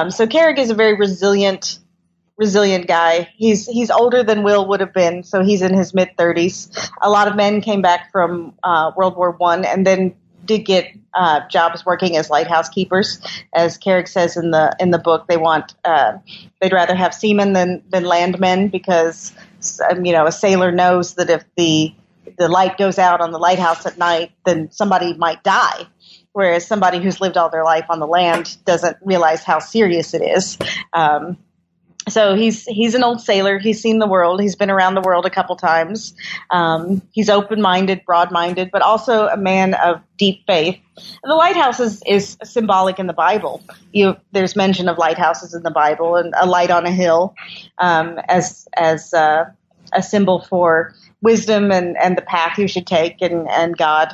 So Carrick is a very resilient guy. He's older than Will would have been, so he's in his mid-30s. A lot of men came back from World War I and then did get jobs working as lighthouse keepers. As Carrick says in the book, they want they'd rather have seamen than landmen, because a sailor knows that if the light goes out on the lighthouse at night, then somebody might die, whereas somebody who's lived all their life on the land doesn't realize how serious it is. So he's an old sailor. He's seen the world. He's been around the world a couple times. He's open-minded, broad-minded, but also a man of deep faith. And the lighthouse is symbolic in the Bible. There's mention of lighthouses in the Bible, and a light on a hill as a symbol for wisdom and the path you should take and God.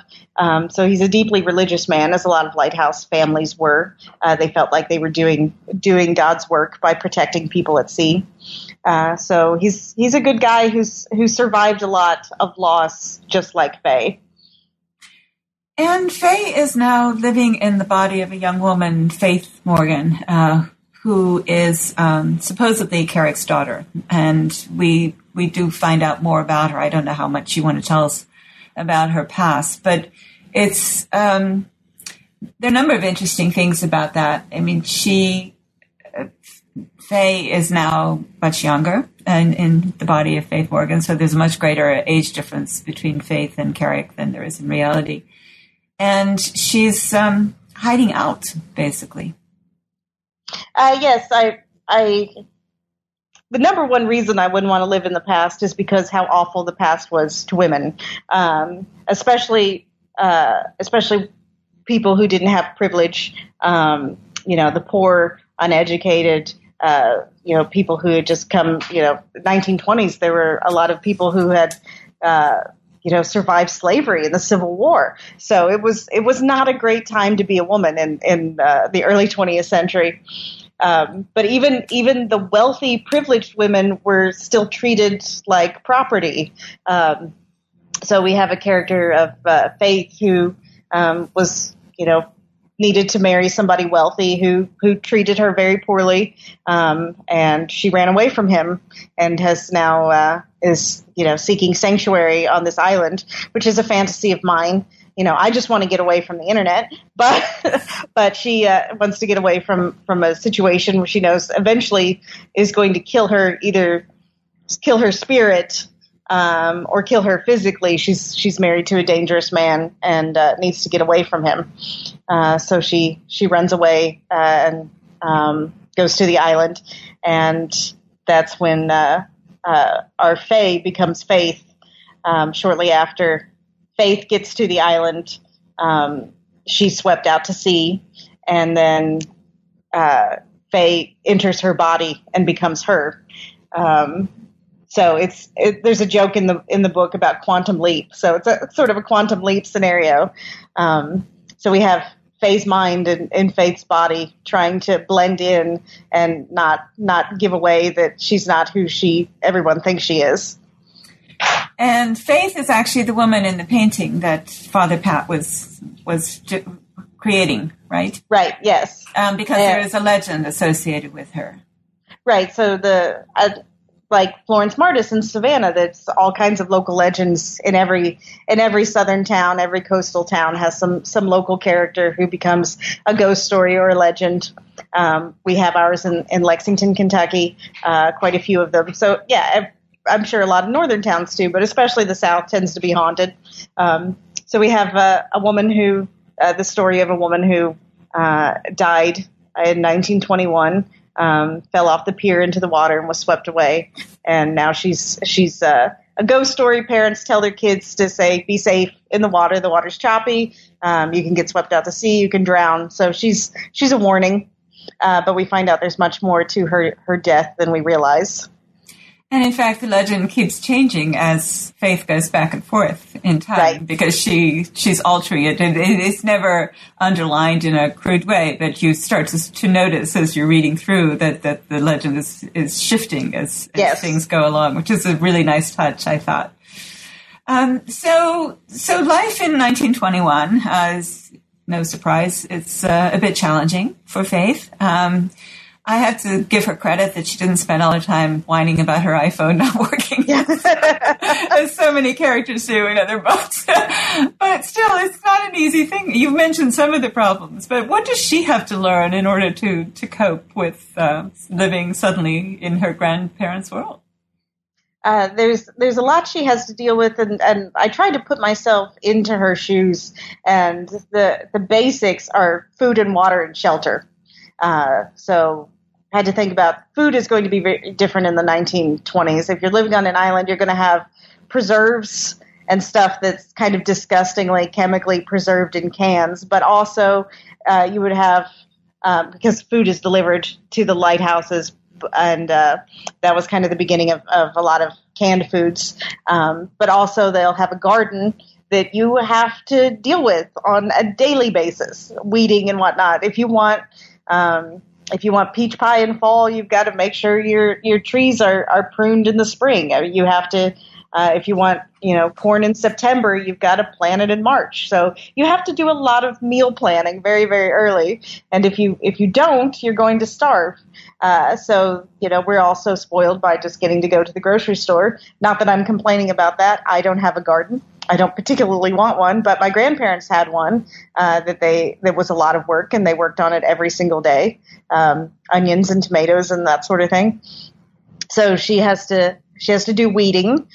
So he's a deeply religious man, as a lot of lighthouse families were. They felt like they were doing God's work by protecting people at sea. So he's a good guy who survived a lot of loss, just like Faye. And Faye is now living in the body of a young woman, Faith Morgan, who is supposedly Carrick's daughter, and we do find out more about her. I don't know how much you want to tell us about her past, but it's there are a number of interesting things about that. I mean, Faye is now much younger and in the body of Faith Morgan, so there's a much greater age difference between Faith and Carrick than there is in reality. And she's hiding out, basically. Yes, the number one reason I wouldn't want to live in the past is because how awful the past was to women, especially people who didn't have privilege, the poor, uneducated, people who had just come, 1920s, there were a lot of people who had, survived slavery and the Civil War. So it was not a great time to be a woman in the early 20th century. But even the wealthy, privileged women were still treated like property. So we have a character of Faith who was, needed to marry somebody wealthy who treated her very poorly, and she ran away from him and has now is seeking sanctuary on this island, which is a fantasy of mine. I just want to get away from the internet, but she wants to get away from a situation where she knows eventually is going to kill her, either kill her spirit or kill her physically. She's married to a dangerous man and needs to get away from him. So she runs away and goes to the island, and that's when our Faye becomes Faith shortly after. Faith gets to the island. She's swept out to sea, and then Faye enters her body and becomes her. So there's a joke in the book about quantum leap. So it's sort of a quantum leap scenario. So we have Faye's mind and Faith's body trying to blend in and not give away that she's not who everyone thinks she is. And Faith is actually the woman in the painting that Father Pat was creating, right? Right. Yes. Because there is a legend associated with her. Right. So like Florence Martis and Savannah, there's all kinds of local legends in every southern town, every coastal town has some local character who becomes a ghost story or a legend. We have ours in Lexington, Kentucky, quite a few of them. So yeah, I'm sure a lot of northern towns do, but especially the South tends to be haunted. So we have a woman who, the story of a woman who died in 1921, fell off the pier into the water and was swept away. And now she's a ghost story. Parents tell their kids to say, be safe in the water. The water's choppy. You can get swept out to sea. You can drown. So she's a warning. But we find out there's much more to her death than we realize. And in fact, the legend keeps changing as Faith goes back and forth in time, right? Because she's altering it. It's never underlined in a crude way, but you start to notice as you're reading through that the legend is shifting as things go along, which is a really nice touch, I thought. So life in 1921 is no surprise. It's a bit challenging for Faith. I have to give her credit that she didn't spend all her time whining about her iPhone not working, as so many characters do in other books. But still, it's not an easy thing. You've mentioned some of the problems, but what does she have to learn in order to cope with living suddenly in her grandparents' world? There's a lot she has to deal with, and I tried to put myself into her shoes, and the basics are food and water and shelter. So I had to think about food is going to be very different in the 1920s. If you're living on an island, you're going to have preserves and stuff that's kind of disgustingly chemically preserved in cans. But also you would have, because food is delivered to the lighthouses, and that was kind of the beginning of a lot of canned foods. But also they'll have a garden that you have to deal with on a daily basis, weeding and whatnot. If you want peach pie in fall, you've got to make sure your trees are pruned in the spring. I mean, you have to, if you want, corn in September, you've got to plant it in March. So you have to do a lot of meal planning very, very early. And if you don't, you're going to starve. So we're also spoiled by just getting to go to the grocery store. Not that I'm complaining about that. I don't have a garden. I don't particularly want one, but my grandparents had one that was a lot of work, and they worked on it every single day, onions and tomatoes and that sort of thing. So she has to do weeding,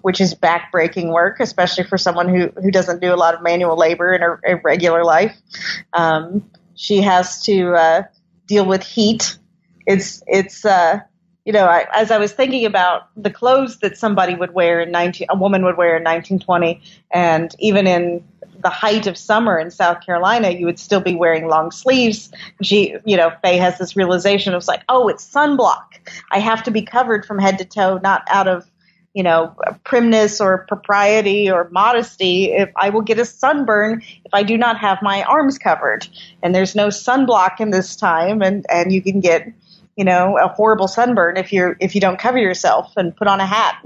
which is back-breaking work, especially for someone who doesn't do a lot of manual labor in her regular life. She has to deal with heat. It's you know, as I was thinking about the clothes that somebody would wear a woman would wear in 1920, and even in the height of summer in South Carolina, you would still be wearing long sleeves. Faye has this realization of like, oh, it's sunblock. I have to be covered from head to toe, not out of, primness or propriety or modesty. If I will get a sunburn if I do not have my arms covered, and there's no sunblock in this time, and you can get, a horrible sunburn if you don't cover yourself and put on a hat.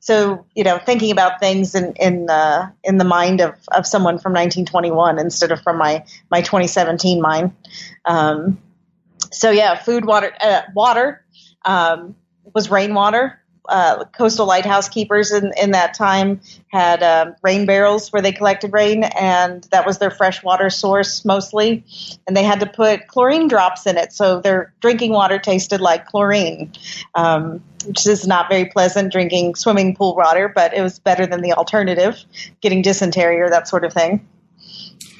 So, thinking about things in the mind of someone from 1921 instead of from my 2017 mind. Food, water was rainwater. Coastal lighthouse keepers in that time had rain barrels where they collected rain, and that was their freshwater source mostly. And they had to put chlorine drops in it, so their drinking water tasted like chlorine, which is not very pleasant drinking swimming pool water, but it was better than the alternative, getting dysentery or that sort of thing.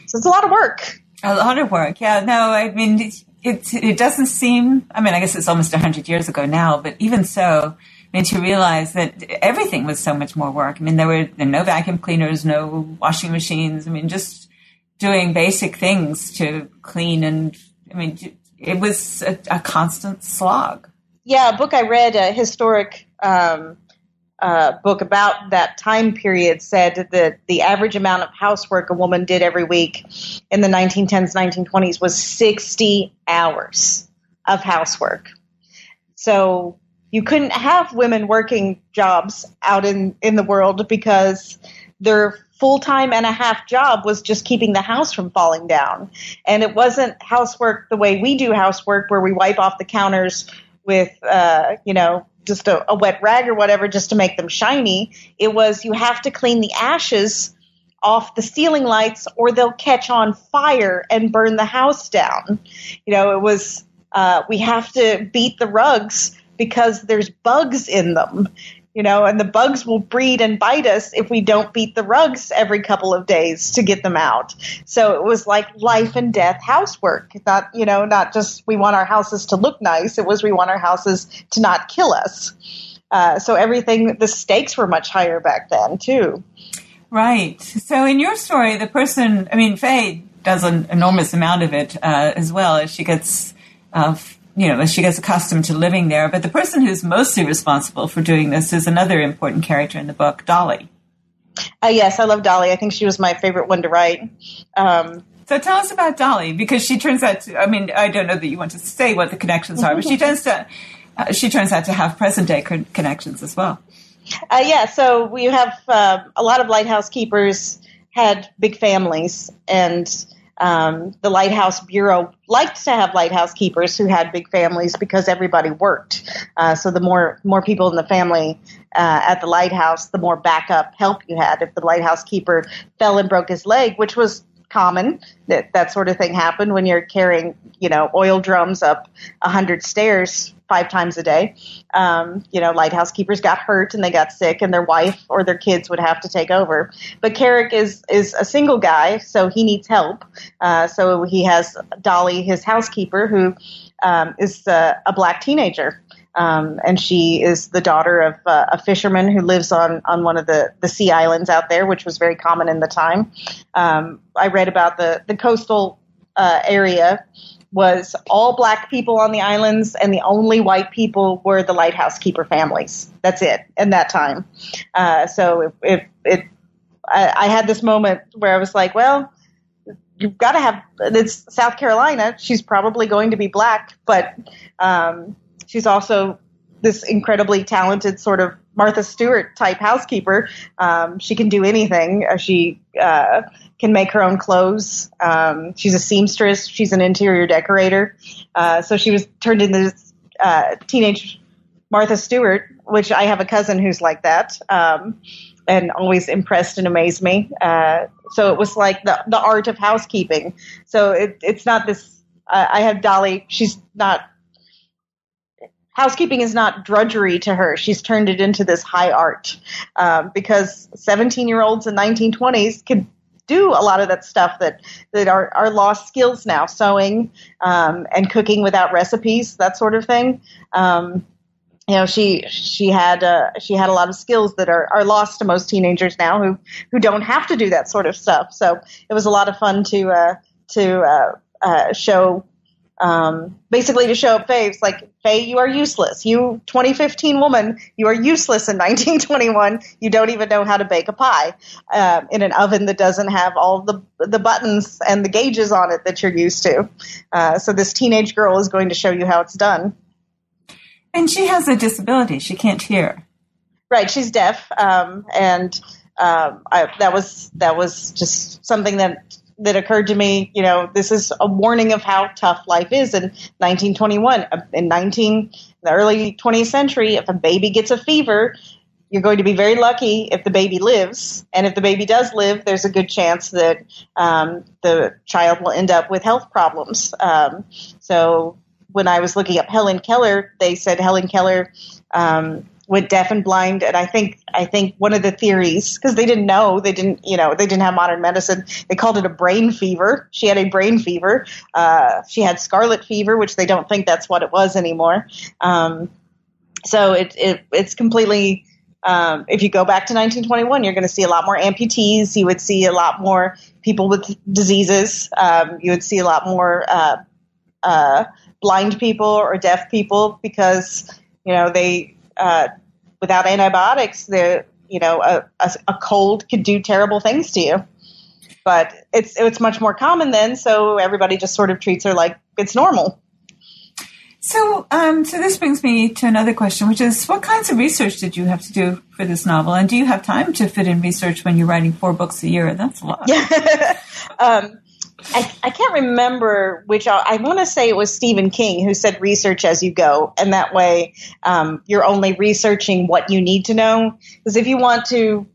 So it's a lot of work. A lot of work, yeah. No, I mean, it doesn't seem, I guess it's almost 100 years ago now, but even so, to realize that everything was so much more work. There were no vacuum cleaners, no washing machines. Just doing basic things to clean. And it was a constant slog. Yeah, a book I read, a historic book about that time period, said that the average amount of housework a woman did every week in the 1910s, 1920s was 60 hours of housework. So you couldn't have women working jobs out in the world because their full-time and a half job was just keeping the house from falling down. And it wasn't housework the way we do housework, where we wipe off the counters with, just a wet rag or whatever just to make them shiny. It was, you have to clean the ashes off the ceiling lights or they'll catch on fire and burn the house down. It was, we have to beat the rugs because there's bugs in them, and the bugs will breed and bite us if we don't beat the rugs every couple of days to get them out. So it was like life and death housework, not just we want our houses to look nice. It was we want our houses to not kill us. So everything, the stakes were much higher back then, too. Right. So in your story, the person, Faye does an enormous amount of it as well as she gets as she gets accustomed to living there. But the person who's mostly responsible for doing this is another important character in the book, Dolly. Yes, I love Dolly. I think she was my favorite one to write. So tell us about Dolly, because she turns out to, I don't know that you want to say what the connections are, but she turns out to have present-day connections as well. So we have a lot of lighthouse keepers had big families, and the Lighthouse Bureau liked to have lighthouse keepers who had big families because everybody worked. So the more people in the family at the lighthouse, the more backup help you had. If the lighthouse keeper fell and broke his leg, which was common, that sort of thing happened when you're carrying, oil drums up 100 stairs 5 times a day. Lighthouse keepers got hurt and they got sick, and their wife or their kids would have to take over. But Carrick is a single guy, so he needs help. So he has Dolly, his housekeeper, who is a black teenager. And she is the daughter of a fisherman who lives on one of the sea islands out there, which was very common in the time. I read about the coastal area was all black people on the islands, and the only white people were the lighthouse keeper families. That's it in that time. So I had this moment where I was like, well, you've got to have, it's South Carolina. She's probably going to be black, but she's also this incredibly talented sort of Martha Stewart type housekeeper. She can do anything. She can make her own clothes. She's a seamstress. She's an interior decorator. So she was turned into this teenage Martha Stewart, which I have a cousin who's like that, and always impressed and amazed me. So it was like the art of housekeeping. So it's not this, I have Dolly. She's not, housekeeping is not drudgery to her. She's turned it into this high art because 17-year-olds in 1920s could do a lot of that stuff that are lost skills now, sewing and cooking without recipes, that sort of thing. You know, she had a lot of skills that are lost to most teenagers now who don't have to do that sort of stuff. So it was a lot of fun to show, basically to show up Faye's like, Faye, you are useless. You 2015 woman, you are useless in 1921. You don't even know how to bake a pie in an oven that doesn't have all the buttons and the gauges on it that you're used to. So this teenage girl is going to show you how it's done. And she has a disability. She can't hear. Right. She's deaf. That was just something that occurred to me. You know, this is a warning of how tough life is in 1921. In the early 20th century, if a baby gets a fever, you're going to be very lucky if the baby lives. And if the baby does live, there's a good chance that the child will end up with health problems. So when I was looking up Helen Keller, they said Helen Keller went deaf and blind. And I think one of the theories, because they didn't have modern medicine. They called it a brain fever. She had a brain fever. She had scarlet fever, which they don't think that's what it was anymore. So it's completely, if you go back to 1921, you're going to see a lot more amputees. You would see a lot more people with diseases. You would see a lot more, blind people or deaf people, because you know they without antibiotics, a cold could do terrible things to you. But it's much more common then, so everybody just sort of treats her like it's normal. So, so this brings me to another question, which is, what kinds of research did you have to do for this novel, and do you have time to fit in research when you're writing 4 books a year? That's a lot. Yeah. I can't remember which. I want to say it was Stephen King who said research as you go. And that way you're only researching what you need to know. Because if you want to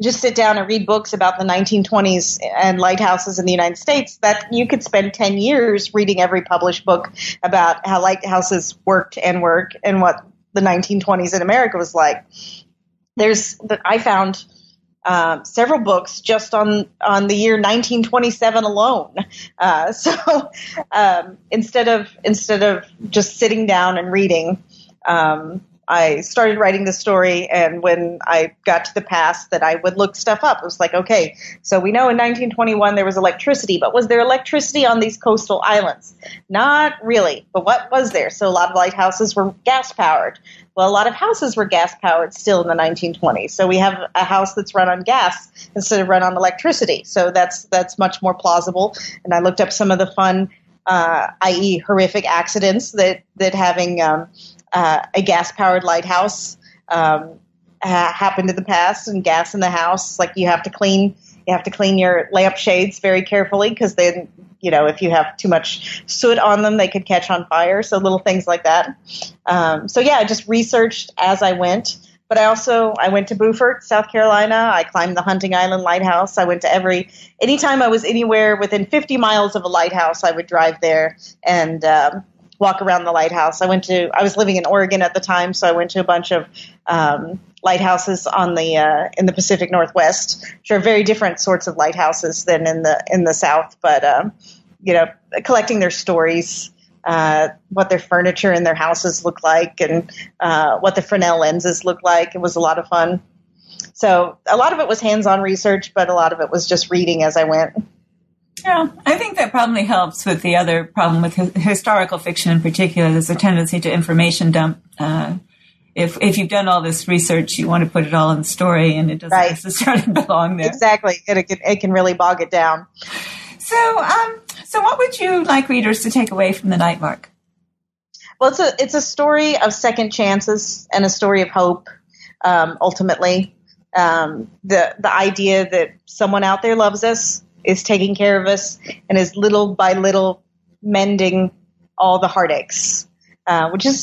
just sit down and read books about the 1920s and lighthouses in the United States, that you could spend 10 years reading every published book about how lighthouses worked and work and what the 1920s in America was like. I found several books just on the year 1927 alone. So instead of just sitting down and reading, I started writing the story. And when I got to the past that I would look stuff up, it was like, okay, so we know in 1921 there was electricity, but was there electricity on these coastal islands? Not really, but what was there? So a lot of lighthouses were gas powered. Well, a lot of houses were gas-powered still in the 1920s. So we have a house that's run on gas instead of run on electricity. So that's much more plausible. And I looked up some of the fun, i.e. horrific accidents that having a gas-powered lighthouse happened in the past, and gas in the house. Like you have to clean your lampshades very carefully, because then, you know, if you have too much soot on them, they could catch on fire. So little things like that. So yeah, I just researched as I went. But I went to Beaufort, South Carolina. I climbed the Hunting Island lighthouse. I went to anytime I was anywhere within 50 miles of a lighthouse, I would drive there and walk around the lighthouse. I was living in Oregon at the time. So I went to a bunch of lighthouses in the Pacific Northwest, which are very different sorts of lighthouses than in the South, but collecting their stories, what their furniture in their houses look like, and what the Fresnel lenses look like. It was a lot of fun. So a lot of it was hands-on research, but a lot of it was just reading as I went. Yeah, I think that probably helps with the other problem with historical fiction in particular. There's a tendency to information dump. If you've done all this research, you want to put it all in the story, and it doesn't necessarily belong there. Exactly. It can really bog it down. So, so what would you like readers to take away from The Nightmark? Well, it's a story of second chances and a story of hope, ultimately. The idea that someone out there loves us, is taking care of us, and is little by little mending all the heartaches, which is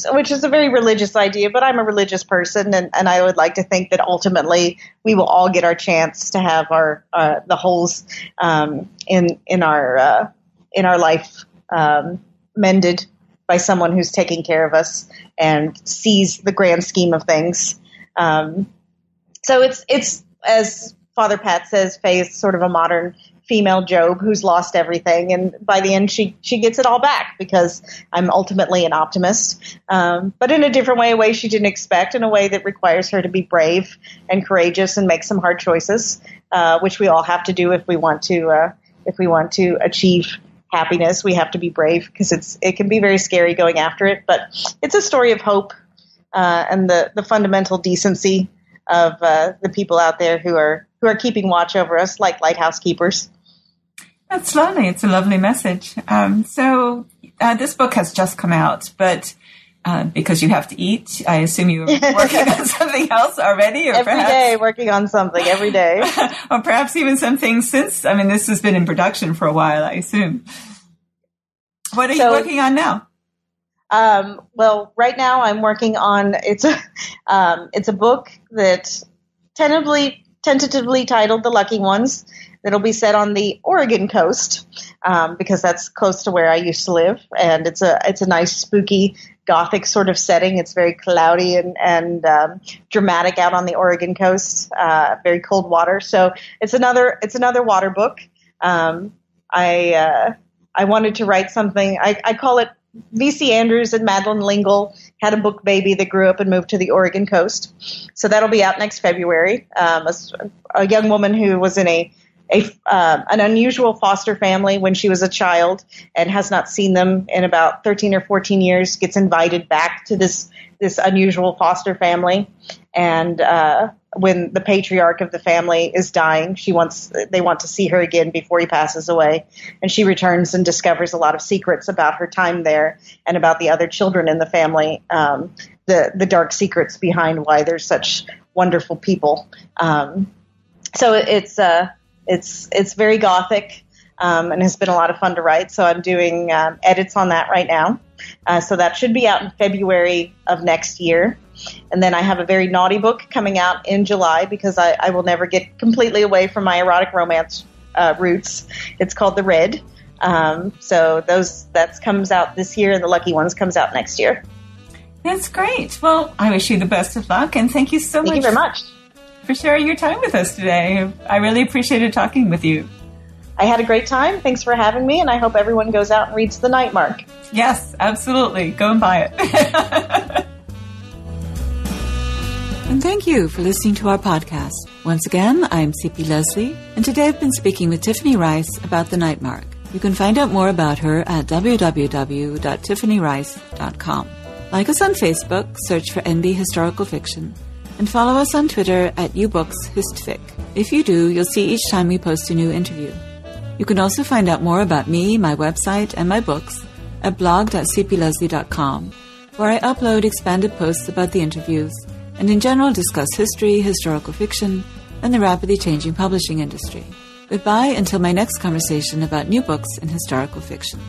a very religious idea, but I'm a religious person, and I would like to think that ultimately we will all get our chance to have our the holes in our life mended by someone who's taking care of us and sees the grand scheme of things. So it's as Father Pat says, Faye is sort of a modern female Job who's lost everything. And by the end, she gets it all back because I'm ultimately an optimist, but in a different way, a way she didn't expect, in a way that requires her to be brave and courageous and make some hard choices, which we all have to do if we want to achieve happiness. We have to be brave because it can be very scary going after it, but it's a story of hope and the fundamental decency of the people out there who are keeping watch over us like lighthouse keepers. That's lovely. It's a lovely message. So this book has just come out, but because you have to eat, I assume you were working on something else already? Or every day working on something, every day. Or perhaps even something since. I mean, this has been in production for a while, I assume. What are you working on now? Well, right now I'm working on, it's a book that tentatively titled The Lucky Ones. That'll be set on the Oregon coast, because that's close to where I used to live. And it's a nice, spooky, Gothic sort of setting. It's very cloudy and dramatic out on the Oregon coast, very cold water. So it's another water book. I wanted to write something. I call it V.C. Andrews and Madeline Lingle had a book baby that grew up and moved to the Oregon coast. So that'll be out next February. A young woman who was in an unusual foster family when she was a child and has not seen them in about 13 or 14 years gets invited back to this unusual foster family. And when the patriarch of the family is dying, they want to see her again before he passes away. And she returns and discovers a lot of secrets about her time there and about the other children in the family, the dark secrets behind why they're such wonderful people. So it's very Gothic, and has been a lot of fun to write. So I'm doing edits on that right now. So that should be out in February of next year. And then I have a very naughty book coming out in July because I will never get completely away from my erotic romance roots. It's called The Red. So that comes out this year, and The Lucky Ones comes out next year. That's great. Well, I wish you the best of luck, and thank you so much. Thank you very much. For sharing your time with us today. I really appreciated talking with you. I had a great time. Thanks for having me, and I hope everyone goes out and reads The Nightmark. Yes, absolutely. Go and buy it. And thank you for listening to our podcast. Once again, I'm C.P. Leslie, and today I've been speaking with Tiffany Rice about The Nightmark. You can find out more about her at www.tiffanyrice.com. Like us on Facebook, search for NB Historical Fiction, and follow us on Twitter at @UBooksHistfic. If you do, you'll see each time we post a new interview. You can also find out more about me, my website, and my books at blog.cpleslie.com, where I upload expanded posts about the interviews and in general discuss history, historical fiction, and the rapidly changing publishing industry. Goodbye until my next conversation about new books in historical fiction.